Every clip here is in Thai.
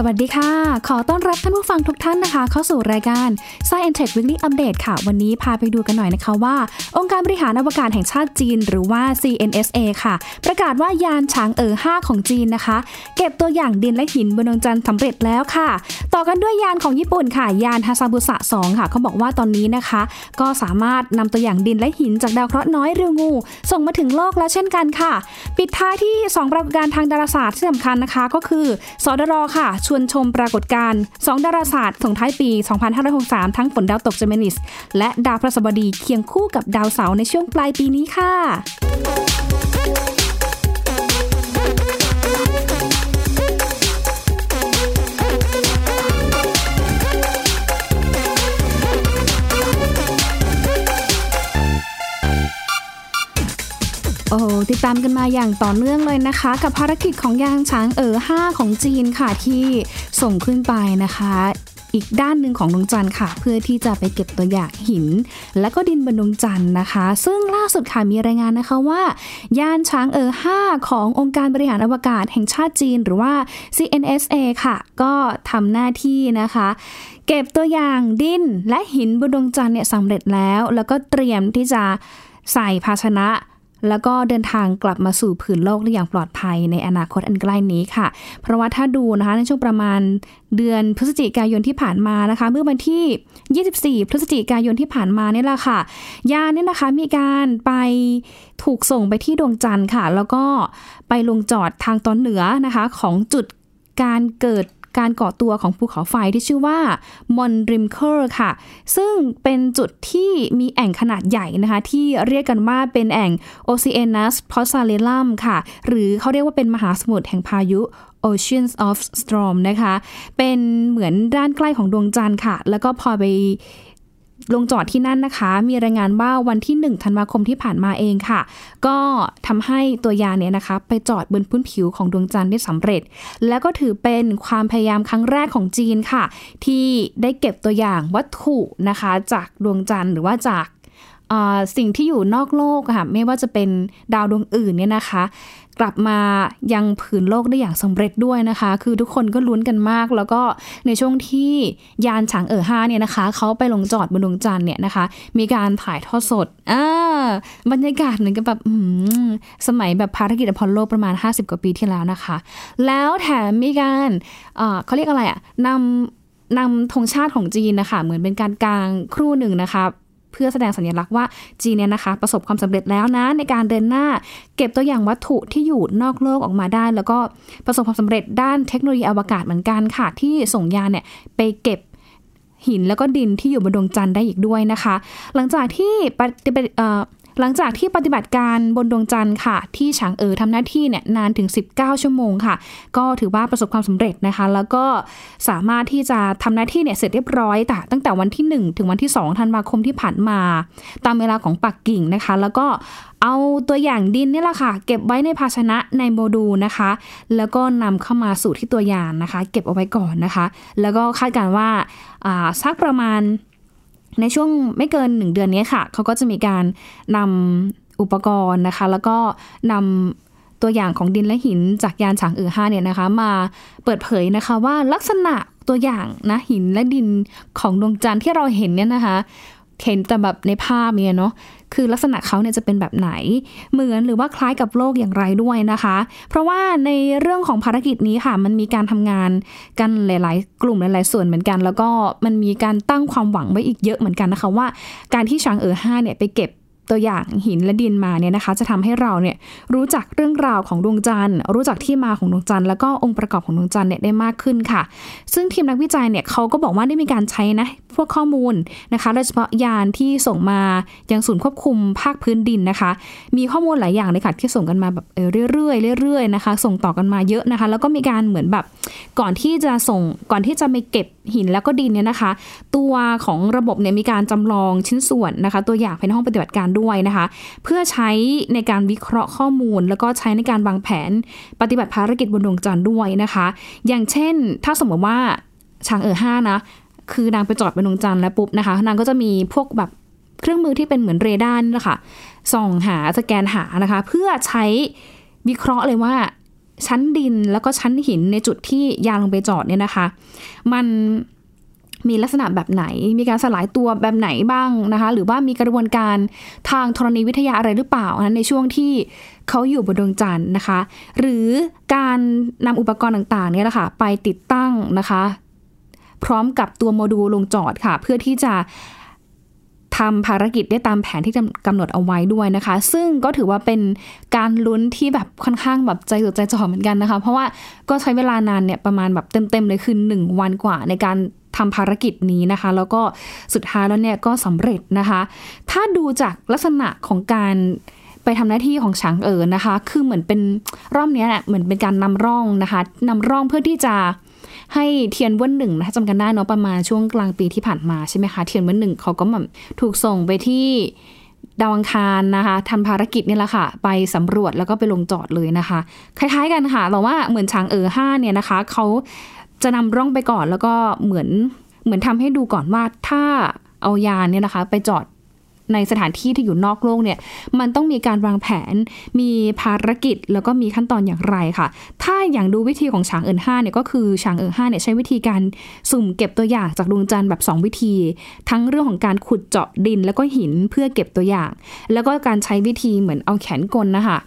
สวัสดีค่ะขอต้อนรับท่านผู้ฟังทุกท่านนะคะเข้าสู่รายการ Science Tech Weekly Update ค่ะวันนี้พาไปดูกันหน่อยนะคะว่าองค์การบริหารอวกาศแห่งชาติจีนหรือว่า CNSA ค่ะประกาศว่ายานฉางเอ๋อ 5ของจีนนะคะเก็บตัวอย่างดินและหินบนดวงจันทร์สำเร็จแล้วค่ะต่อกันด้วยยานของญี่ปุ่นค่ะยานฮาซาบุสะ 2ค่ะเขาบอกว่าตอนนี้นะคะก็สามารถนำตัวอย่างดินและหินจากดาวเคราะห์น้อยเรียวงูส่งมาถึงโลกแล้วเช่นกันค่ะปิดท้ายที่2ปรากฏการณ์ทางดาราศาสตร์ที่สำคัญนะคะก็คือสดร.ค่ะชวนชมปรากฏการณ์2ดาราศาสตร์ส่งท้ายปี2563ทั้งฝนดาวตกเจมินิสและดาวพฤหัสบดีเคียงคู่กับดาวเสาร์ในช่วงปลายปีนี้ค่ะโอ้โหติดตามกันมาอย่างต่อเนื่องเลยนะคะกับภารกิจของยานฉางเอ๋อ 5ของจีนค่ะที่ส่งขึ้นไปนะคะอีกด้านหนึ่งของดวงจันทร์ค่ะเพื่อที่จะไปเก็บตัวอย่างหินและก็ดินบนดวงจันทร์นะคะซึ่งล่าสุดค่ะมีรายงานนะคะว่ายานฉางเอ๋อ 5ขององค์การบริหารอวกาศแห่งชาติจีนหรือว่า CNSA ค่ะก็ทำหน้าที่นะคะเก็บตัวอย่างดินและหินบนดวงจันทร์เนี่ยสำเร็จแล้วแล้วก็เตรียมที่จะใส่ภาชนะแล้วก็เดินทางกลับมาสู่ผืนโลกได้อย่างปลอดภัยในอนาคตอันใกล้นี้ค่ะเพราะว่าถ้าดูนะคะในช่วงประมาณเดือนพฤศจิกายนที่ผ่านมานะคะเมื่อวันที่24พฤศจิกายนที่ผ่านมานี่แหละค่ะยานเนี่ยนะคะมีการไปถูกส่งไปที่ดวงจันทร์ค่ะแล้วก็ไปลงจอดทางตอนเหนือนะคะของจุดการเกิดการก่อตัวของภูเขาไฟที่ชื่อว่ามอนริมเคิร์ค่ะซึ่งเป็นจุดที่มีแอ่งขนาดใหญ่นะคะที่เรียกกันว่าเป็นแอ่งโอเซียนัสพอซาเลลัมค่ะหรือเขาเรียกว่าเป็นมหาสมุทรแห่งพายุOceans of Storm นะคะเป็นเหมือนด้านใกล้ของดวงจันทร์ค่ะแล้วก็พอไปลงจอดที่นั่นนะคะมีรายงานว่าวันที่1ธันวาคมที่ผ่านมาเองค่ะก็ทำให้ตัวยานเนี่ยนะคะไปจอดบนพื้นผิวของดวงจันทร์ได้สำเร็จแล้วก็ถือเป็นความพยายามครั้งแรกของจีนค่ะที่ได้เก็บตัวอย่างวัตถุนะคะจากดวงจันทร์หรือว่าจากสิ่งที่อยู่นอกโลกค่ะไม่ว่าจะเป็นดาวดวงอื่นเนี่ยนะคะกลับมายังผืนโลกได้อย่างสำเร็จด้วยนะคะคือทุกคนก็ลุ้นกันมากแล้วก็ในช่วงที่ยานฉางเอ๋อ 5เนี่ยนะคะเขาไปลงจอดบนดวงจันทร์เนี่ยนะคะมีการถ่ายทอดสดบรรยากาศเหมือนกับแบบสมัยแบบภารกิจอพอลโลประมาณ50กว่าปีที่แล้วนะคะแล้วแถมมีการเขาเรียกอะไรอะนำธงชาติของจีนนะคะเหมือนเป็นการกางครู่หนึ่งนะคะเพื่อแสดงสัญลักษณ์ว่าจีนเนี่ยนะคะประสบความสำเร็จแล้วนะในการเดินหน้าเก็บตัวอย่างวัตถุที่อยู่นอกโลกออกมาได้แล้วก็ประสบความสำเร็จด้านเทคโนโลยีอวกาศเหมือนกันค่ะที่ส่งยานเนี่ยไปเก็บหินแล้วก็ดินที่อยู่บนดวงจันทร์ได้อีกด้วยนะคะหลังจากที่ปฏิบัติการบนดวงจันทร์ค่ะที่ฉางเอ๋อทำหน้าที่เนี่ยนานถึง19ชั่วโมงค่ะก็ถือว่าประสบความสำเร็จนะคะแล้วก็สามารถที่จะทำหน้าที่เนี่ยเสร็จเรียบร้อยตั้งแต่วันที่1ถึงวันที่2ธันวาคมที่ผ่านมาตามเวลาของปักกิ่งนะคะแล้วก็เอาตัวอย่างดินนี่แหละค่ะเก็บไว้ในภาชนะในโมดูลนะคะแล้วก็นำเข้ามาสู่ที่ตัวยานนะคะเก็บเอาไว้ก่อนนะคะแล้วก็คาดการณ์ว่าสักประมาณในช่วงไม่เกิน1เดือนนี้ค่ะเขาก็จะมีการนำอุปกรณ์นะคะแล้วก็นำตัวอย่างของดินและหินจากยานฉางเอ๋อ 5เนี่ยนะคะมาเปิดเผยนะคะว่าลักษณะตัวอย่างนะหินและดินของดวงจันทร์ที่เราเห็นเนี่ยนะคะเห็นแต่แบบในภาพเนี่ยเนาะคือลักษณะเขาเนี่ยจะเป็นแบบไหนเหมือนหรือว่าคล้ายกับโลกอย่างไรด้วยนะคะเพราะว่าในเรื่องของภารกิจนี้ค่ะมันมีการทำงานกันหลายๆกลุ่มหลายๆส่วนเหมือนกันแล้วก็มันมีการตั้งความหวังไว้อีกเยอะเหมือนกันนะคะว่าการที่ฉางเอ๋อ 5เนี่ยไปเก็บตัวอย่างหินและดินมาเนี่ยนะคะจะทำให้เราเนี่ยรู้จักเรื่องราวของดวงจันทร์รู้จักที่มาของดวงจันทร์แล้วก็องค์ประกอบของดวงจันทร์เนี่ยได้มากขึ้นค่ะซึ่งทีมนักวิจัยเนี่ยเขาก็บอกว่าได้มีการใช้นะพวกข้อมูลนะคะโดยเฉพาะยานที่ส่งมายังศูนย์ควบคุมภาคพื้นดินนะคะมีข้อมูลหลายอย่างเลยค่ะที่ส่งกันมาแบบเรื่อยๆนะคะส่งต่อกันมาเยอะนะคะแล้วก็มีการเหมือนแบบก่อนที่จะไปเก็บหินแล้วก็ดินเนี่ยนะคะตัวของระบบเนี่ยมีการจำลองชิ้นส่วนนะคะตัวอย่างภายในห้องปฏิบัติการด้วยนะคะเพื่อใช้ในการวิเคราะห์ข้อมูลแล้วก็ใช้ในการวางแผนปฏิบัติภารกิจบนดวงจันทร์ด้วยนะคะอย่างเช่นถ้าสมมติว่าฉางเอ๋อ 5นะคือนางไปจอดบนดวงจันทร์แล้วปุ๊บนะคะนางก็จะมีพวกแบบเครื่องมือที่เป็นเหมือนเรดาร์นี่แหละค่ะส่องหาสแกนหานะคะเพื่อใช้วิเคราะห์เลยว่า ชั้นดินแล้วก็ชั้นหินในจุดที่ยานลงไปจอดเนี่ยนะคะมันมีลักษณะแบบไหนมีการสลายตัวแบบไหนบ้างนะคะหรือว่ามีกระบวนการทางธรณีวิทยาอะไรหรือเปล่านะในช่วงที่เขาอยู่บนดวงจันทร์นะคะหรือการนำอุปกรณ์ต่างๆเนี่ยแหละค่ะไปติดตั้งนะคะพร้อมกับตัวโมดูลลงจอดค่ะเพื่อที่จะทำภารกิจได้ตามแผนที่กำหนดเอาไว้ด้วยนะคะซึ่งก็ถือว่าเป็นการลุ้นที่แบบค่อนข้างแบบใจจดใจจ่อเหมือนกันนะคะเพราะว่าก็ใช้เวลานานเนี่ยประมาณแบบเต็มๆเลยคือ1วันกว่าในการทำภารกิจนี้นะคะแล้วก็สุดท้ายแล้วเนี่ยก็สำเร็จนะคะถ้าดูจากลักษณะของการไปทำหน้าที่ของฉางเอ๋อนะคะคือเหมือนเป็นรอบนี้แหละเหมือนเป็นการนำร่องนะคะนำร่องเพื่อที่จะให้เทียนเว่นหนึ่งนะคะจำกันได้เนาะประมาณช่วงกลางปีที่ผ่านมาใช่ไหมคะเทียนเว่นหนึ่งเขาก็แบบถูกส่งไปที่ดาวอังคารนะคะทำภารกิจนี่แหละค่ะไปสำรวจแล้วก็ไปลงจอดเลยนะคะคล้ายๆกันค่ะแต่ว่าเหมือนฉางเอ๋อ5เนี่ยนะคะเขาจะนำร่องไปก่อนแล้วก็เหมือนทำให้ดูก่อนว่าถ้าเอายานเนี่ยนะคะไปจอดในสถานที่ที่อยู่นอกโลกเนี่ยมันต้องมีการวางแผนมีภารกิจแล้วก็มีขั้นตอนอย่างไรค่ะถ้าอย่างดูวิธีของฉางเอ๋อ5เนี่ยก็คือฉางเอ๋อ5เนี่ยใช้วิธีการสุ่มเก็บตัวอย่างจากดวงจันทร์แบบ2วิธีทั้งเรื่องของการขุดเจาะดินแล้วก็หินเพื่อเก็บตัวอย่างแล้วก็การใช้วิธีเหมือนเอาแขนกลนะคะ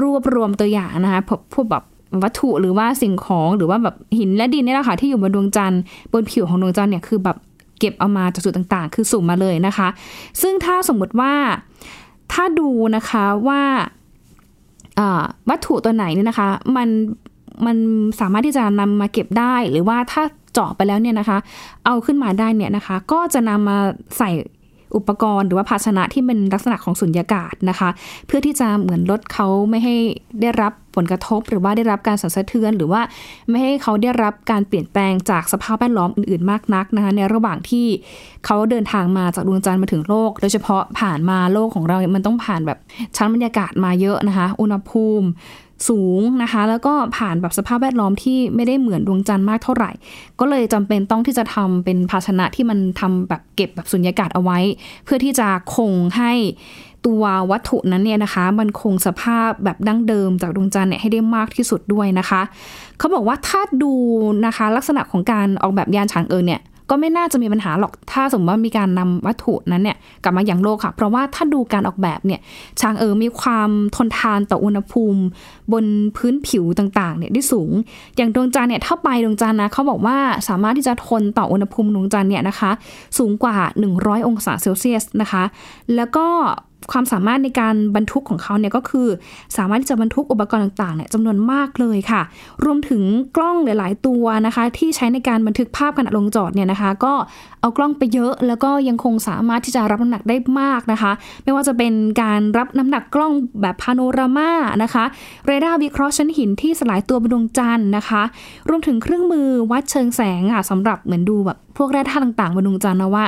รวบรวมตัวอย่างนะคะพวกแบบวัตถุหรือว่าสิ่งของหรือว่าแบบหินและดินนี่แหละค่ะที่อยู่บนดวงจันทร์บนผิวของดวงจันทร์เนี่ยคือแบบเก็บเอามาจากจุดต่างๆคือสุ่มมาเลยนะคะซึ่งถ้าสมมติว่าถ้าดูนะคะว่าวัตถุตัวไหนเนี่ยนะคะมันสามารถที่จะนำมาเก็บได้หรือว่าถ้าเจาะไปแล้วเนี่ยนะคะเอาขึ้นมาได้เนี่ยนะคะก็จะนำมาใส่อุปกรณ์หรือว่าภาชนะที่เป็นลักษณะของสุญญากาศนะคะเพื่อที่จะเหมือนลดเขาไม่ให้ได้รับผลกระทบหรือว่าได้รับการสั่นสะเทือนหรือว่าไม่ให้เขาได้รับการเปลี่ยนแปลงจากสภาพแวดล้อมอื่นๆมากนักนะคะในระหว่างที่เขาเดินทางมาจากดวงจันทร์มาถึงโลกโดยเฉพาะผ่านมาโลกของเรามันต้องผ่านแบบชั้นบรรยากาศมาเยอะนะคะอุณหภูมิสูงนะคะแล้วก็ผ่านแบบสภาพแวดล้อมที่ไม่ได้เหมือนดวงจันทร์มากเท่าไหร่ก็เลยจำเป็นต้องที่จะทำเป็นภาชนะที่มันทำแบบเก็บแบบสุญญากาศเอาไว้เพื่อที่จะคงให้ตัววัตถุนั้นเนี่ยนะคะมันคงสภาพแบบดั้งเดิมจากดวงจันทร์เนี่ยให้ได้มากที่สุดด้วยนะคะเขาบอกว่าถ้าดูนะคะลักษณะของการออกแบบยานฉางเอ๋อเนี่ยก็ไม่น่าจะมีปัญหาหรอกถ้าสมมติว่ามีการนำวัตถุนั้นเนี่ยกลับมายังโลกค่ะเพราะว่าถ้าดูการออกแบบเนี่ยฉางเอ๋อมีความทนทานต่ออุณหภูมิบนพื้นผิวต่างๆเนี่ยได้สูงอย่างดวงจันทร์เนี่ยถ้าไปดวงจันทร์นะเขาบอกว่าสามารถที่จะทนต่ออุณหภูมิดวงจันทร์เนี่ยนะคะสูงกว่า100องศาเซลเซียสนะคะแล้วก็ความสามารถในการบรรทุกของเขาเนี่ยก็คือสามารถที่จะบรรทุกอุปกรณ์ต่างๆเนี่ยจำนวนมากเลยค่ะรวมถึงกล้องหลายๆตัวนะคะที่ใช้ในการบันทึกภาพขณะลงจอดเนี่ยนะคะก็เอากล้องไปเยอะแล้วก็ยังคงสามารถที่จะรับน้ำหนักได้มากนะคะไม่ว่าจะเป็นการรับน้ำหนักกล้องแบบพาโนรามานะคะเรดาร์วิเคราะห์ชั้นหินที่สลายตัวบนดวงจันทร์นะคะรวมถึงเครื่องมือวัดเชิงแสงค่ะสำหรับเหมือนดูแบบพวกแร่ธาตุต่างๆบนดวงจันทร์นะว่า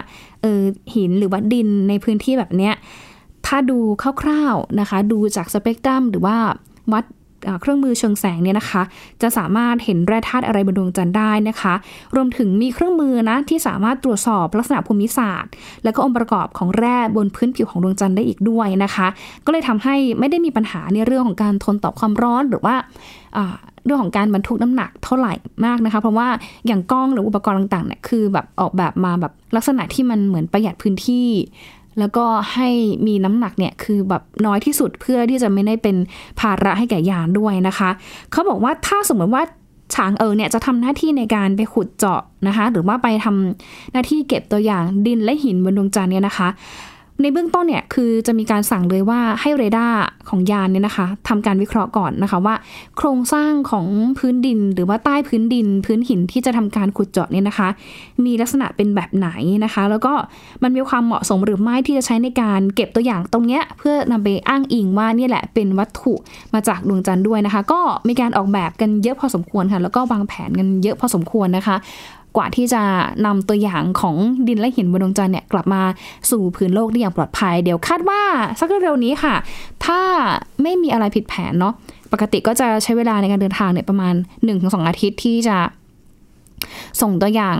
หินหรือว่าดินในพื้นที่แบบเนี้ยถ้าดูคร่าวๆนะคะดูจากสเปกตรัมหรือว่าวัดเครื่องมือเชิงแสงเนี่ยนะคะจะสามารถเห็นแร่ธาตุอะไรบนดวงจันทร์ได้นะคะรวมถึงมีเครื่องมือนะที่สามารถตรวจสอบลักษณะภูมิศาสตร์และก็องค์ประกอบของแร่บนพื้นผิวของดวงจันทร์ได้อีกด้วยนะคะก็เลยทำให้ไม่ได้มีปัญหาในเรื่องของการทนต่อความร้อนหรือว่าเรื่องของการบรรทุกน้ำหนักเท่าไหร่มากนะคะเพราะว่าอย่างกล้องหรืออุปกรณ์ต่างๆเนี่ยคือแบบออกแบบมาแบบลักษณะที่มันเหมือนประหยัดพื้นที่แล้วก็ให้มีน้ำหนักเนี่ยคือแบบน้อยที่สุดเพื่อที่จะไม่ได้เป็นภาระให้แก่ยานด้วยนะคะเขาบอกว่าถ้าสมมติว่าฉางเอ๋อเนี่ยจะทำหน้าที่ในการไปขุดเจาะนะคะหรือว่าไปทำหน้าที่เก็บตัวอย่างดินและหินบนดวงจันทร์เนี่ยนะคะในเบื้องต้นเนี่ยคือจะมีการสั่งเลยว่าให้เรดาร์ของยานเนี่ยนะคะทำการวิเคราะห์ก่อนนะคะว่าโครงสร้างของพื้นดินหรือว่าใต้พื้นดินพื้นหินที่จะทำการขุดเจาะเนี่ยนะคะมีลักษณะเป็นแบบไหนนะคะแล้วก็มันมีความเหมาะสมหรือไม่ที่จะใช้ในการเก็บตัวอย่างตรงเนี้ยเพื่อนำไปอ้างอิงว่านี่แหละเป็นวัตถุมาจากดวงจันทร์ด้วยนะคะก็มีการออกแบบกันเยอะพอสมควรค่ะแล้วก็วางแผนกันเยอะพอสมควรนะคะกว่าที่จะนำตัวอย่างของดินและหินบนดวงจันทร์เนี่ยกลับมาสู่พื้นโลกได้อย่างปลอดภัยเดี๋ยวคาดว่าสักเร็วๆนี้ค่ะถ้าไม่มีอะไรผิดแผนเนาะปกติก็จะใช้เวลาในการเดินทางเนี่ยประมาณ 1-2 อาทิตย์ที่จะ ส่งตัวอย่าง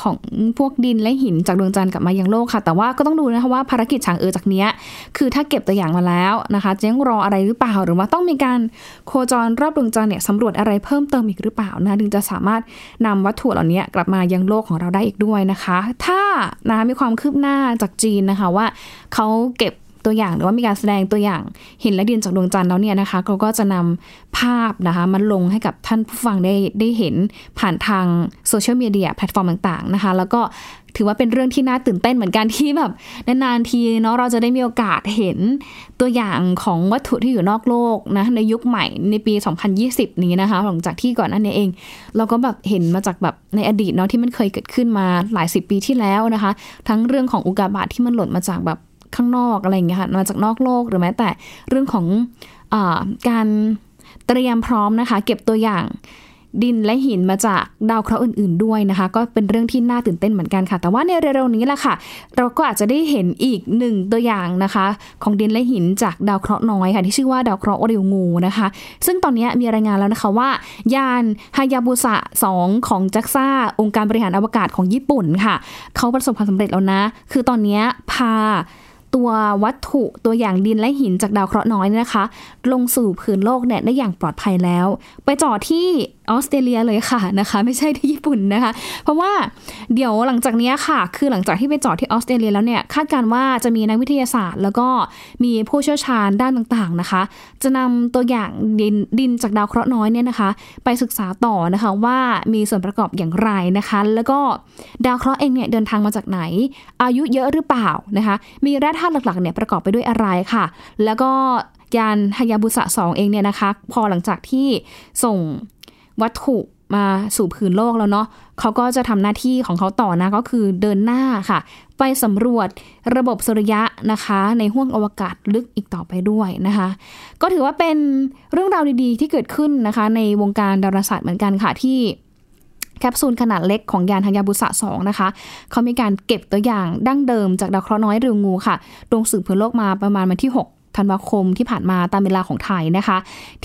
ของพวกดินและหินจากดวงจันทร์กลับมายังโลกค่ะแต่ว่าก็ต้องดูนะคะว่าภารกิจฉางเอ๋อจากนี้คือถ้าเก็บตัวอย่างมาแล้วนะคะจะยังรออะไรหรือเปล่าหรือว่าต้องมีการโคจรรอบดวงจันทร์เนี่ยสำรวจอะไรเพิ่มเติมอีกหรือเปล่านะถึงจะสามารถนำวัตถุเหล่านี้กลับมายังโลกของเราได้อีกด้วยนะคะถ้านะมีความคืบหน้าจากจีนนะคะว่าเขาเก็บตัวอย่างหรือว่ามีการแสดงตัวอย่างหินและดินจากดวงจันทร์แล้วเนี่ยนะคะเขาก็จะนำภาพนะคะมันลงให้กับท่านผู้ฟังได้เห็นผ่านทางโซเชียลมีเดียแพลตฟอร์มต่างๆนะคะแล้วก็ถือว่าเป็นเรื่องที่น่าตื่นเต้นเหมือนกันที่แบบนานๆทีเนาะเราจะได้มีโอกาสเห็นตัวอย่างของวัตถุที่อยู่นอกโลกนะในยุคใหม่ในปี2020นี้นะคะหลังจากที่ก่อนหน้านี้เองเราก็แบบเห็นมาจากแบบในอดีตเนาะที่มันเคยเกิดขึ้นมาหลาย10 ปีที่แล้วนะคะทั้งเรื่องของอุกกาบาตที่มันหล่นมาจากแบบข้างนอกอะไรอย่างเงี้ยค่ะมาจากนอกโลกหรือแม้แต่เรื่องของการเตรียมพร้อมนะคะเก็บตัวอย่างดินและหินมาจากดาวเคราะห์อื่นๆด้วยนะคะก็เป็นเรื่องที่น่าตื่นเต้นเหมือนกันค่ะแต่ว่าในเร็วๆนี้แหละค่ะเราก็อาจจะได้เห็นอีกหนึ่งตัวอย่างนะคะของดินและหินจากดาวเคราะห์น้อยค่ะที่ชื่อว่าดาวเคราะห์โอริโองูนะคะซึ่งตอนนี้มีรายงานแล้วนะคะว่ายานฮายาบุสะ2ของ JAXA องค์การบริหารอวกาศของญี่ปุ่นค่ะเขาประสบความสำเร็จแล้วนะคือตอนนี้พาตัววัตถุตัวอย่างดินและหินจากดาวเคราะห์น้อยนะคะลงสู่พื้นโลกเนี่ยได้อย่างปลอดภัยแล้วไปจอดที่ออสเตรเลียเลยค่ะนะคะไม่ใช่ที่ญี่ปุ่นนะคะเพราะว่าเดี๋ยวหลังจากนี้ค่ะคือหลังจากที่ไปจอดที่ออสเตรเลียแล้วเนี่ยคาดการณ์ว่าจะมีนักวิทยาศาสตร์แล้วก็มีผู้เชี่ยวชาญด้านต่างๆนะคะจะนำตัวอย่างดินจากดาวเคราะห์น้อยเนี่ยนะคะไปศึกษาต่อนะคะว่ามีส่วนประกอบอย่างไรนะคะแล้วก็ดาวเคราะห์เองเนี่ยเดินทางมาจากไหนอายุเยอะหรือเปล่านะคะมีแร่ธาตุหลักๆเนี่ยประกอบไปด้วยอะไรค่ะแล้วก็ยานฮายาบุสะ2เองเนี่ยนะคะพอหลังจากที่ส่งวัตถุมาสู่ผืนโลกแล้วเนาะเขาก็จะทำหน้าที่ของเขาต่อนะก็คือเดินหน้าค่ะไปสำรวจระบบสุริยะนะคะในห้วงอวกาศลึกอีกต่อไปด้วยนะคะก็ถือว่าเป็นเรื่องราวดีๆที่เกิดขึ้นนะคะในวงการดาราศาสตร์เหมือนกันค่ะที่แคปซูลขนาดเล็กของยานฮายาบุสะ2นะคะเขามีการเก็บตัวอย่างดั้งเดิมจากดาวเคราะห์น้อยริวงูค่ะลงสู่ผืนโลกมาประมาณวันที่6 ธันวาคมที่ผ่านมาตามเวลาของไทยนะคะ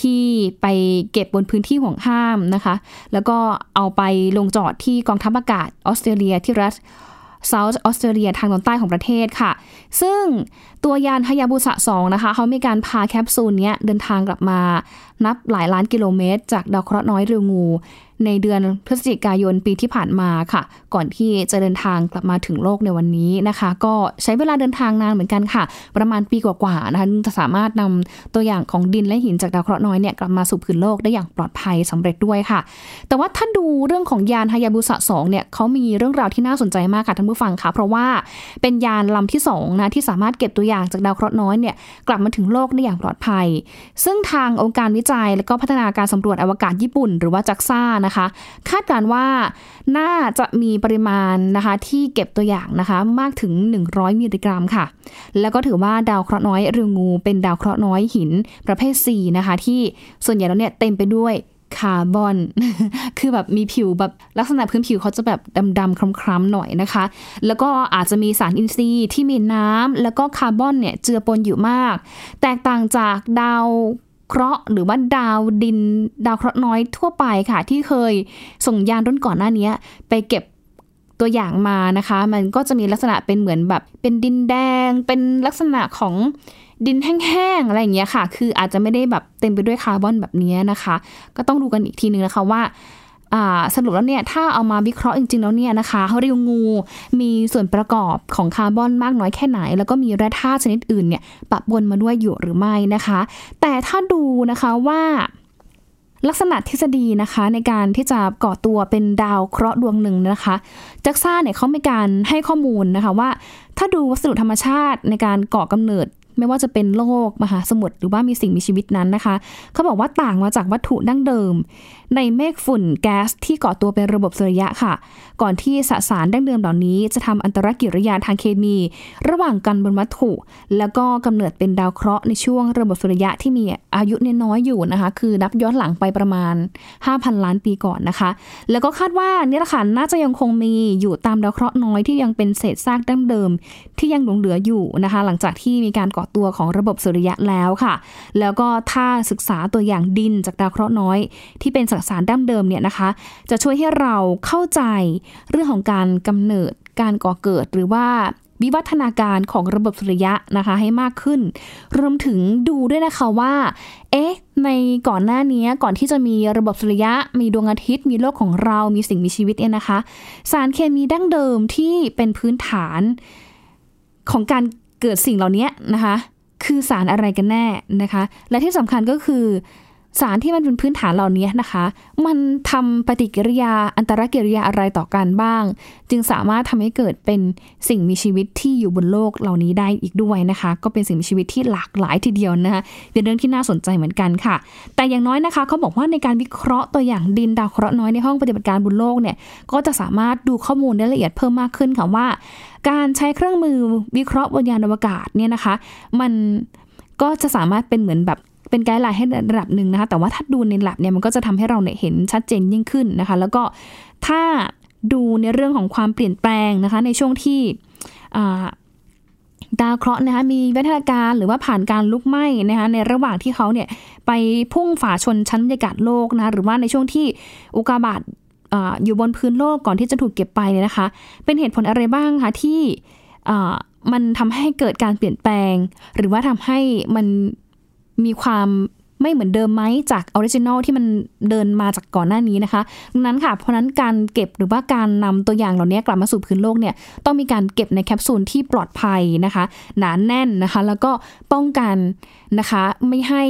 ที่ไปเก็บบนพื้นที่ห่วงห้ามนะคะแล้วก็เอาไปลงจอดที่กองทัพอากาศออสเตรเลียที่รัฐเซาท์ออสเตรเลียทางตอนใต้ของประเทศค่ะซึ่งตัวยานฮายาบุสะ2นะคะเขามีการพาแคปซูลเนี้ยเดินทางกลับมานับหลายล้านกิโลเมตรจากดาวเคราะห์น้อยริวงูในเดือนพฤศจิกายนปีที่ผ่านมาค่ะก่อนที่จะเดินทางกลับมาถึงโลกในวันนี้นะคะก็ใช้เวลาเดินทางนานเหมือนกันค่ะประมาณปีกว่าๆนะคะจะสามารถนำตัวอย่างของดินและหินจากดาวเคราะห์น้อยเนี่ยกลับมาสู่พื้นโลกได้อย่างปลอดภัยสำเร็จด้วยค่ะแต่ว่าถ้าดูเรื่องของยานฮายาบุสะ2เนี่ยเขามีเรื่องราวที่น่าสนใจมากค่ะท่านผู้ฟังค่ะเพราะว่าเป็นยานลำที่2นะที่สามารถเก็บตัวอย่างจากดาวเคราะห์น้อยเนี่ยกลับมาถึงโลกได้อย่างปลอดภัยซึ่งทางองค์การวิจัยและก็พัฒนาการสำรวจอวกาศญี่ปุ่นหรือว่า JAXAนะคะคาดการณ์ว่าน่าจะมีปริมาณนะคะที่เก็บตัวอย่างนะคะมากถึง100มิลลิกรัมค่ะแล้วก็ถือว่าดาวเคราะห์น้อยริวงูเป็นดาวเคราะห์น้อยหินประเภท C นะคะที่ส่วนใหญ่แล้วเนี่ยเต็มไปด้วยคาร์บอนคือแบบมีผิวแบบลักษณะพื้นผิวเขาจะแบบดำๆคล้ำๆหน่อยนะคะแล้วก็อาจจะมีสารอินทรีย์ที่มีน้ำแล้วก็คาร์บอนเนี่ยเจือปนอยู่มากแตกต่างจากดาวเคราะห์หรือว่าดาวดินดาวเคราะห์น้อยทั่วไปค่ะที่เคยส่งยานรุ่นก่อนหน้านี้ไปเก็บตัวอย่างมานะคะมันก็จะมีลักษณะเป็นเหมือนแบบเป็นดินแดงเป็นลักษณะของดินแห้งๆอะไรอย่างเงี้ยค่ะคืออาจจะไม่ได้แบบเต็มไปด้วยคาร์บอนแบบนี้นะคะก็ต้องดูกันอีกทีนึงนะคะว่าสรุปแล้วเนี่ยถ้าเอามาวิเคราะห์จริงๆแล้วเนี่ยนะคะริวงูมีส่วนประกอบของคาร์บอนมากน้อยแค่ไหนแล้วก็มีแร่ธาตุชนิดอื่นเนี่ยปะปนมาด้วยอยู่หรือไม่นะคะแต่ถ้าดูนะคะว่าลักษณะทฤษฎีนะคะในการที่จะก่อตัวเป็นดาวเคราะห์ดวงหนึ่งนะคะจักซ่าเนี่ยเขามีการให้ข้อมูลนะคะว่าถ้าดูวัสดุธรรมชาติในการก่อกำเนิดไม่ว่าจะเป็นโลกมหาสมุทรหรือว่ามีสิ่งมีชีวิตนั้นนะคะเขาบอกว่าต่างมาจากวัตถุดั้งเดิมในเมฆฝุ่นแก๊สที่ก่อตัวเป็นระบบสุริยะค่ะก่อนที่สสารดั้งเดิมเหล่านี้จะทำอันตรกิริยาทางเคมีระหว่างกันบนวัตถุแล้วก็กำเนิดเป็นดาวเคราะห์ในช่วงระบบสุริยะที่มีอายุน้อยอยู่นะคะคือนับย้อนหลังไปประมาณ 5,000 ล้านปีก่อนนะคะแล้วก็คาดว่านี่แหละค่ะน่าจะยังคงมีอยู่ตามดาวเคราะห์น้อยที่ยังเป็นเศษซากดั้งเดิมที่ยังหลงเหลืออยู่นะคะหลังจากที่มีการก่อ ะตัวของระบบสุริยะแล้วค่ะแล้วก็ถ้าศึกษาตัวอย่างดินจากดาวเคราะห์น้อยที่เป็นสสารดั้งเดิมเนี่ยนะคะจะช่วยให้เราเข้าใจเรื่องของการกำเนิดการก่อเกิดหรือว่าวิวัฒนาการของระบบสุริยะนะคะให้มากขึ้นรวมถึงดูด้วยนะคะว่าในก่อนหน้านี้ก่อนที่จะมีระบบสุริยะมีดวงอาทิตย์มีโลกของเรามีสิ่งมีชีวิตเนี่ยนะคะสารเคมีดั้งเดิมที่เป็นพื้นฐานของการเกิดสิ่งเหล่านี้นะคะคือสารอะไรกันแน่นะคะและที่สำคัญก็คือสารที่มันเป็นพื้นฐานเหล่านี้นะคะมันทำปฏิกิริยาอันตรกิริยาอะไรต่อกันบ้างจึงสามารถทำให้เกิดเป็นสิ่งมีชีวิตที่อยู่บนโลกเหล่านี้ได้อีกด้วยนะคะก็เป็นสิ่งมีชีวิตที่หลากหลายทีเดียวนะคะเป็นเรื่องที่น่าสนใจเหมือนกันค่ะแต่อย่างน้อยนะคะเขาบอกว่าในการวิเคราะห์ตัวอย่างดินดาวเคราะห์น้อยในห้องปฏิบัติการบนโลกเนี่ยก็จะสามารถดูข้อมูลได้ละเอียดเพิ่มมากขึ้นค่ะว่าการใช้เครื่องมือวิเคราะห์บนยานอวกาศเนี่ยนะคะมันก็จะสามารถเป็นเหมือนแบบเป็นไกด์ไลน์ให้ระดับหนึ่งนะคะแต่ว่าถ้าดูในแลบเนี่ยมันก็จะทำให้เราเนี่ยเห็นชัดเจนยิ่งขึ้นนะคะแล้วก็ถ้าดูในเรื่องของความเปลี่ยนแปลงนะคะในช่วงที่ดาวเคราะห์นะคะมีวิวัฒนาการหรือว่าผ่านการลุกไหม้นะคะในระหว่างที่เขาเนี่ยไปพุ่งฝ่าชนชั้นบรรยากาศโลกนะคะหรือว่าในช่วงที่อุกกาบาตอยู่บนพื้นโลกก่อนที่จะถูกเก็บไปเนี่ยนะคะเป็นเหตุผลอะไรบ้างคะที่มันทำให้เกิดการเปลี่ยนแปลงหรือว่าทำให้มันมีความไม่เหมือนเดิมไหมจากออริจินอลที่มันเดินมาจากก่อนหน้านี้นะคะดังนั้นค่ะเพราะนั้นการเก็บหรือว่าการนำตัวอย่างเหล่านี้กลับมาสู่พื้นโลกเนี่ยต้องมีการเก็บในแคปซูลที่ปลอดภัยนะคะหนาแน่นนะคะแล้วก็ป้องกันนะคะไม่ให้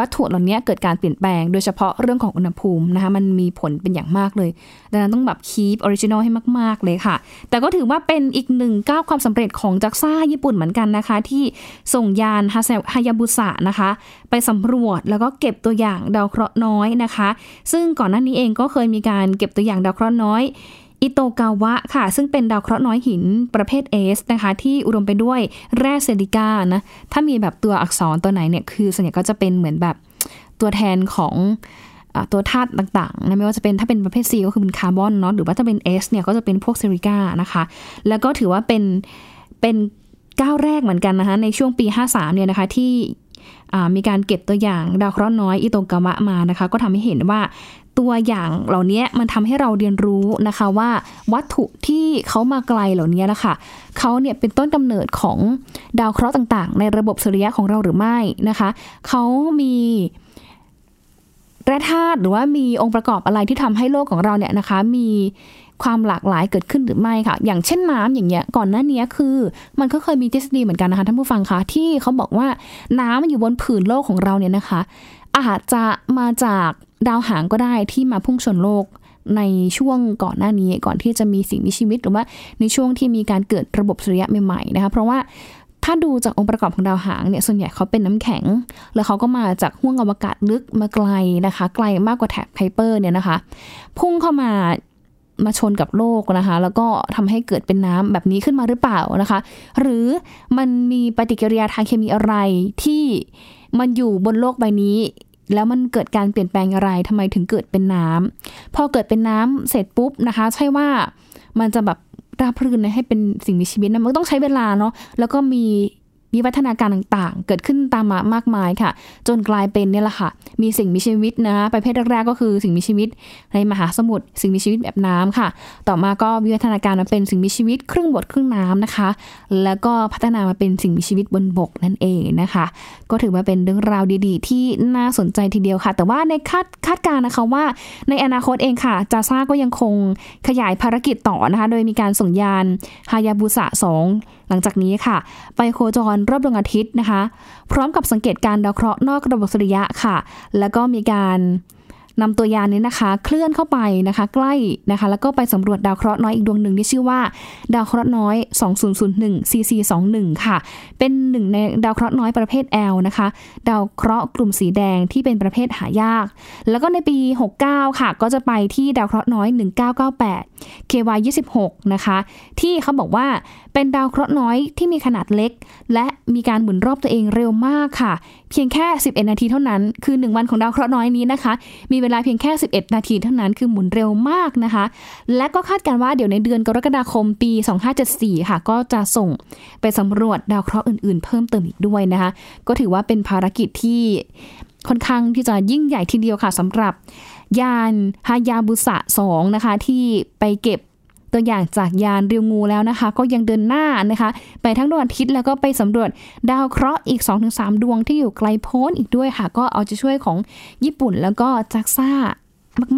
วัตถุเหล่านี้เกิดการเปลี่ยนแปลงโดยเฉพาะเรื่องของอุณหภูมินะคะมันมีผลเป็นอย่างมากเลยดังนั้นต้องแบบคีปออริจินอลให้มากๆเลยค่ะแต่ก็ถือว่าเป็นอีกหนึ่งก้าวความสำเร็จของ JAXA ญี่ปุ่นเหมือนกันนะคะที่ส่งยานฮายาบุสะนะคะไปสำรวจแล้วก็เก็บตัวอย่างดาวเคราะห์น้อยนะคะซึ่งก่อนหน้านี้เองก็เคยมีการเก็บตัวอย่างดาวเคราะห์น้อยอิโตกาวะค่ะซึ่งเป็นดาวเคราะห์น้อยหินประเภท S นะคะที่อุดมไปด้วยแร่เซลิก้านะถ้ามีแบบตัวอักษรตัวไหนเนี่ยคือส่วนใหญ่ก็จะเป็นเหมือนแบบตัวแทนของตัวธาตุต่างๆนะไม่ว่าจะเป็นถ้าเป็นประเภท C ก็คือเป็นคาร์บอนเนาะหรือว่าถ้าเป็น S เนี่ยก็จะเป็นพวกเซลิก้านะคะแล้วก็ถือว่าเป็นก้าวแรกเหมือนกันนะคะในช่วงปี53เนี่ยนะคะที่มีการเก็บตัวอย่างดาวเคราะห์น้อยอิโตกาวะมานะคะก็ทำให้เห็นว่าตัวอย่างเหล่านี้มันทำให้เราเรียนรู้นะคะว่าวัตถุที่เขามาไกลเหล่านี้นะคะเขาเนี่ยเป็นต้นกำเนิดของดาวเคราะห์ต่างๆในระบบสุริยะของเราหรือไม่นะคะเขามีแร่ธาตุหรือว่ามีองค์ประกอบอะไรที่ทำให้โลกของเราเนี่ยนะคะมีความหลากหลายเกิดขึ้นหรือไม่ค่ะอย่างเช่นน้ำอย่างเงี้ยก่อนหน้านี้คือมันก็เคยมีทฤษฎีเหมือนกันนะคะท่านผู้ฟังคะที่เขาบอกว่าน้ำมันอยู่บนผืนโลกของเราเนี่ยนะคะอาจจะมาจากดาวหางก็ได้ที่มาพุ่งชนโลกในช่วงก่อนหน้านี้ก่อนที่จะมีสิ่งมีชีวิตหรือว่าในช่วงที่มีการเกิดระบบสุริยะใหม่ๆนะคะเพราะว่าถ้าดูจากองค์ประกอบของดาวหางเนี่ยส่วนใหญ่เขาเป็นน้ำแข็งแล้วเขาก็มาจากห้วงอวกาศลึกมาไกลนะคะไกลมากกว่าแถบไคเปอร์เนี่ยนะคะพุ่งเข้ามาชนกับโลกนะคะแล้วก็ทำให้เกิดเป็นน้ำแบบนี้ขึ้นมาหรือเปล่านะคะหรือมันมีปฏิกิริยาทางเคมีอะไรที่มันอยู่บนโลกใบนี้แล้วมันเกิดการเปลี่ยนแปลงอะไรทำไมถึงเกิดเป็นน้ำพอเกิดเป็นน้ำเสร็จปุ๊บนะคะใช่ว่ามันจะแบบราบรื่นให้เป็นสิ่งมีชีวิตนะมันต้องใช้เวลาเนาะแล้วก็มีวิวัฒนาการต่างๆเกิดขึ้นตามมามากมายค่ะจนกลายเป็นเนี่ยแหละค่ะมีสิ่งมีชีวิตนะประเภทแรกๆก็คือสิ่งมีชีวิตในมหาสมุทรสิ่งมีชีวิตแบบน้ำค่ะต่อมาก็วิวัฒนาการมาเป็นสิ่งมีชีวิตครึ่งบกครึ่งน้ำนะคะแล้วก็พัฒนามาเป็นสิ่งมีชีวิตบนบกนั่นเองนะคะก็ถือว่าเป็นเรื่องราวดีๆที่น่าสนใจทีเดียวค่ะแต่ว่าในคาดการณ์นะคะว่าในอนาคตเองค่ะJAXAก็ยังคงขยายภารกิจต่อนะคะโดยมีการส่งยานฮายาบุสะ2หลังจากนี้ค่ะไปโคจรรอบดวงอาทิตย์นะคะพร้อมกับสังเกตการดาวเคราะห์นอกระบบสุริยะค่ะแล้วก็มีการนำตัวยานนี้นะคะเคลื่อนเข้าไปนะคะใกล้นะคะแล้วก็ไปสำรวจดาวเคราะห์น้อยอีกดวงหนึ่งที่ชื่อว่าดาวเคราะห์น้อย 2001 CC21 ค่ะเป็นหนึ่งในดาวเคราะห์น้อยประเภท L นะคะดาวเคราะห์กลุ่มสีแดงที่เป็นประเภทหายากแล้วก็ในปี69ค่ะก็จะไปที่ดาวเคราะห์น้อย1998 KY26 นะคะที่เขาบอกว่า เป็นดาวเคราะห์น้อยที่มีขนาดเล็กและมีการหมุนรอบตัวเองเร็วมากค่ะเพียงแค่11นาทีเท่านั้นคือ1วันของดาวเคราะห์น้อยนี้นะคะมีเวลาเพียงแค่11นาทีเท่านั้นคือหมุนเร็วมากนะคะและก็คาดกันว่าเดี๋ยวในเดือนกรกฎาคมปี2574ค่ะก็จะส่งไปสำรวจดาวเคราะห์อื่นๆเพิ่มเติมอีกด้วยนะคะก็ถือว่าเป็นภารกิจที่ค่อนข้างที่จะยิ่งใหญ่ทีเดียวค่ะสำหรับยานฮายาบุสะ2นะคะที่ไปเก็บตัวอย่างจากยานริวงูแล้วนะคะก็ยังเดินหน้านะคะไปทั้งดวงอาทิตย์แล้วก็ไปสำรวจดาวเคราะห์อีก 2-3 ดวงที่อยู่ไกลโพ้นอีกด้วยค่ะก็เอาใจช่วยของญี่ปุ่นแล้วก็ JAXA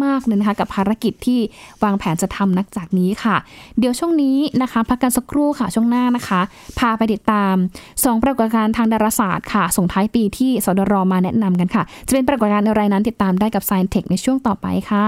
มากๆเลยนะคะกับภารกิจที่วางแผนจะทำนักจากนี้ค่ะเดี๋ยวช่วงนี้นะคะพักกันสักครู่ค่ะช่วงหน้านะคะพาไปติดตาม2ปรากฏการณ์ทางดาราศาสตร์ค่ะส่งท้ายปีที่สดรมาแนะนำกันค่ะจะเป็นปรากฏการณ์อะไรนั้นติดตามได้กับ Science Tech ในช่วงต่อไปค่ะ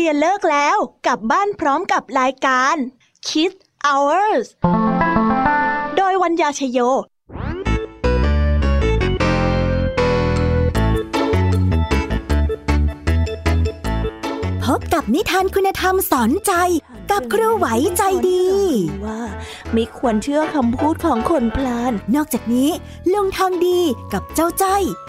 เรียนเลิกแล้วกลับบ้านพร้อมกับรายการ Kids Hours โดยวัญญาชโยพบกับนิทานคุณธรรมสอนใจกับครูไหวใจดีว่าไม่ควรเชื่อคำพูดของคนพลานนอกจากนี้ลุงทองดีกับเจ้าใจ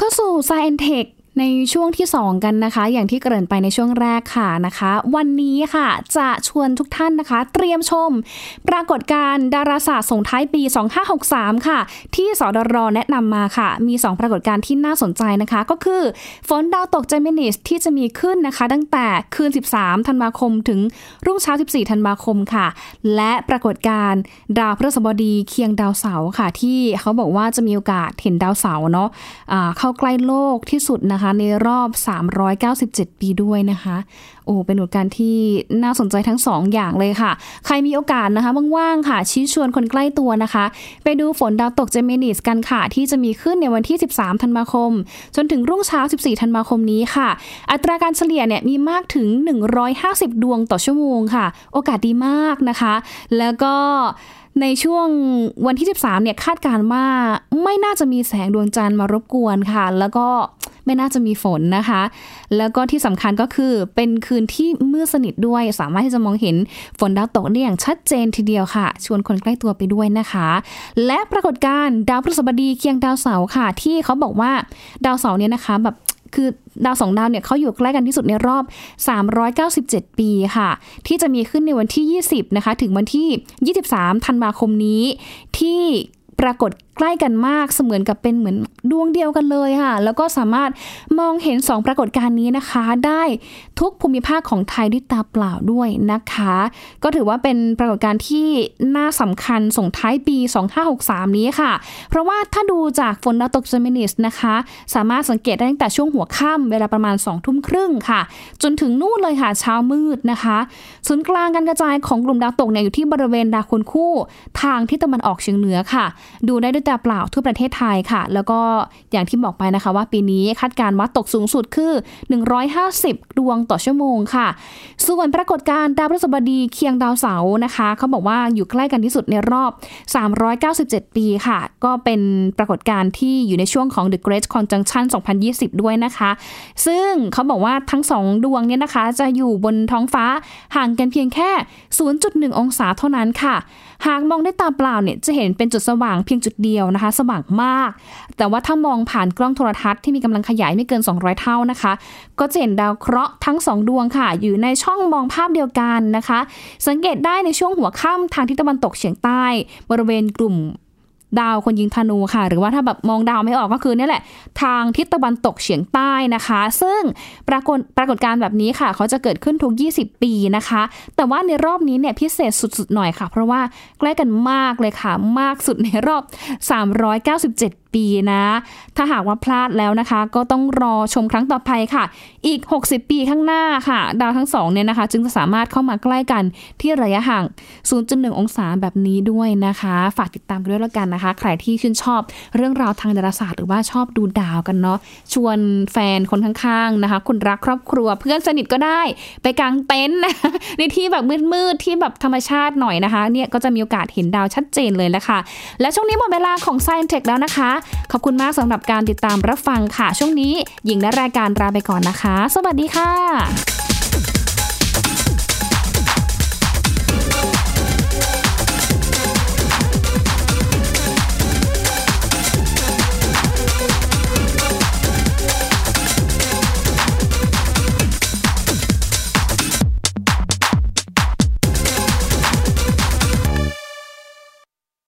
เข้าสู่ Science Tech ในช่วงที่2กันนะคะอย่างที่เกริ่นไปในช่วงแรกค่ะนะคะวันนี้ค่ะจะชวนทุกท่านนะคะเตรียมชมปรากฏการณ์ดาราศาสตร์ส่งท้ายปี2563ค่ะที่สดรแนะนำมาค่ะมี2ปรากฏการณ์ที่น่าสนใจนะคะก็คือฝนดาวตกเจมินิสที่จะมีขึ้นนะคะตั้งแต่คืน13ธันวาคมถึงรุ่งเช้า14ธันวาคมค่ะและปรากฏการณ์ดาวพฤหัสบดีเคียงดาวเสาร์ค่ะที่เขาบอกว่าจะมีโอกาสเห็นดาวเสาร์เนาะเข้าใกล้โลกที่สุดนะคะในรอบ397ปีด้วยนะคะโอ้เป็นผลการที่น่าสนใจทั้ง2อย่างเลยค่ะใครมีโอกาสนะคะว่างๆค่ะชี้ชวนคนใกล้ตัวนะคะไปดูฝนดาวตกเจมินิสกันค่ะที่จะมีขึ้นในวันที่13ธันวาคมจนถึงรุ่งเช้า14ธันวาคมนี้ค่ะอัตราการเฉลี่ยเนี่ยมีมากถึง150ดวงต่อชั่วโมงค่ะโอกาสดีมากนะคะแล้วก็ในช่วงวันที่13เนี่ยคาดการณ์ว่าไม่น่าจะมีแสงดวงจันทร์มารบกวนค่ะแล้วก็ไม่น่าจะมีฝนนะคะแล้วก็ที่สำคัญก็คือเป็นคืนที่มืดสนิทด้วยสามารถที่จะมองเห็นฝนดาวตกได้อย่างชัดเจนทีเดียวค่ะชวนคนใกล้ตัวไปด้วยนะคะและปรากฏการณ์ดาวพฤหัสบดีเคียงดาวเสาร์ค่ะที่เขาบอกว่าดาวเสาร์เนี่ยนะคะแบบคือดาว2ดาวเนี่ยเขาอยู่ใกล้กันที่สุดในรอบ397ปีค่ะที่จะมีขึ้นในวันที่20นะคะถึงวันที่23ธันวาคมนี้ที่ปรากฏ ใกล้กันมากเสมือนกับเป็นเหมือนดวงเดียวกันเลยค่ะแล้วก็สามารถมองเห็น2ปรากฏการณ์นี้นะคะได้ทุกภูมิภาคของไทยด้วยตาเปล่าด้วยนะคะก็ถือว่าเป็นปรากฏการณ์ที่น่าสำคัญส่งท้ายปี2563นี้ค่ะเพราะว่าถ้าดูจากฝนดาวตกเจมินิสนะคะสามารถสังเกตได้ตั้งแต่ช่วงหัวค่ำเวลาประมาณ 20:30 น.ค่ะจนถึงนู่นเลยค่ะเช้ามืดนะคะศูนย์กลางการกระจายของกลุ่มดาวตกเนี่ยอยู่ที่บริเวณดาวคนคู่ทางทิศตะวันออกเฉียงเหนือค่ะดูได้ด้วยตาเปล่าทั่วประเทศไทยค่ะแล้วก็อย่างที่บอกไปนะคะว่าปีนี้คาดการณ์ว่าตกสูงสุดคือ150ดวงต่อชั่วโมงค่ะส่วนปรากฏการณ์ดาวพฤหัสบดีเคียงดาวเสาร์นะคะเขาบอกว่าอยู่ใกล้กันที่สุดในรอบ397ปีค่ะก็เป็นปรากฏการณ์ที่อยู่ในช่วงของ The Great Conjunction 2020ด้วยนะคะซึ่งเขาบอกว่าทั้ง2ดวงเนี่ยนะคะจะอยู่บนท้องฟ้าห่างกันเพียงแค่ 0.1 องศาเท่านั้นค่ะหากมองด้วยตาเปล่าเนี่ยจะเห็นเป็นจุดสว่างเพียงจุดเดียวนะคะสว่างมากแต่ว่าถ้ามองผ่านกล้องโทรทัศน์ที่มีกำลังขยายไม่เกิน200เท่านะคะก็จะเห็นดาวเคราะห์ทั้ง2ดวงค่ะอยู่ในช่องมองภาพเดียวกันนะคะสังเกตได้ในช่วงหัวค่ำทางทิศตะวันตกเฉียงใต้บริเวณกลุ่มดาวคนยิงธนูค่ะหรือว่าถ้าแบบมองดาวไม่ออกก็คือนี่แหละทางทิศตะวันตกเฉียงใต้นะคะซึ่งปรากฏการณ์แบบนี้ค่ะเขาจะเกิดขึ้นทุก20ปีนะคะแต่ว่าในรอบนี้เนี่ยพิเศษสุดๆหน่อยค่ะเพราะว่าใกล้กันมากเลยค่ะมากสุดในรอบ397ปีนะถ้าหากว่าพลาดแล้วนะคะก็ต้องรอชมครั้งต่อไปค่ะอีก60ปีข้างหน้าค่ะดาวทั้งสองเนี่ยนะคะจึงจะสามารถเข้ามาใกล้กันที่ระยะห่าง 0.1 องศาแบบนี้ด้วยนะคะฝากติดตามกันด้วยแล้วกันนะคะใครที่ชื่นชอบเรื่องราวทางดาราศาสตร์หรือว่าชอบดูดาวกันเนาะชวนแฟนคนข้างๆนะคะคนรักครอบครัวเพื่อนสนิทก็ได้ไปกางเต็นท์ในที่แบบมืดๆที่แบบธรรมชาติหน่อยนะคะเนี่ยก็จะมีโอกาสเห็นดาวชัดเจนเลยละค่ะและช่วงนี้หมดเวลาของ Science Tech แล้วนะคะขอบคุณมากสำหรับการติดตามรับฟังค่ะช่วงนี้หญิงและรายการลาไปก่อนนะคะสวัสดีค่ะ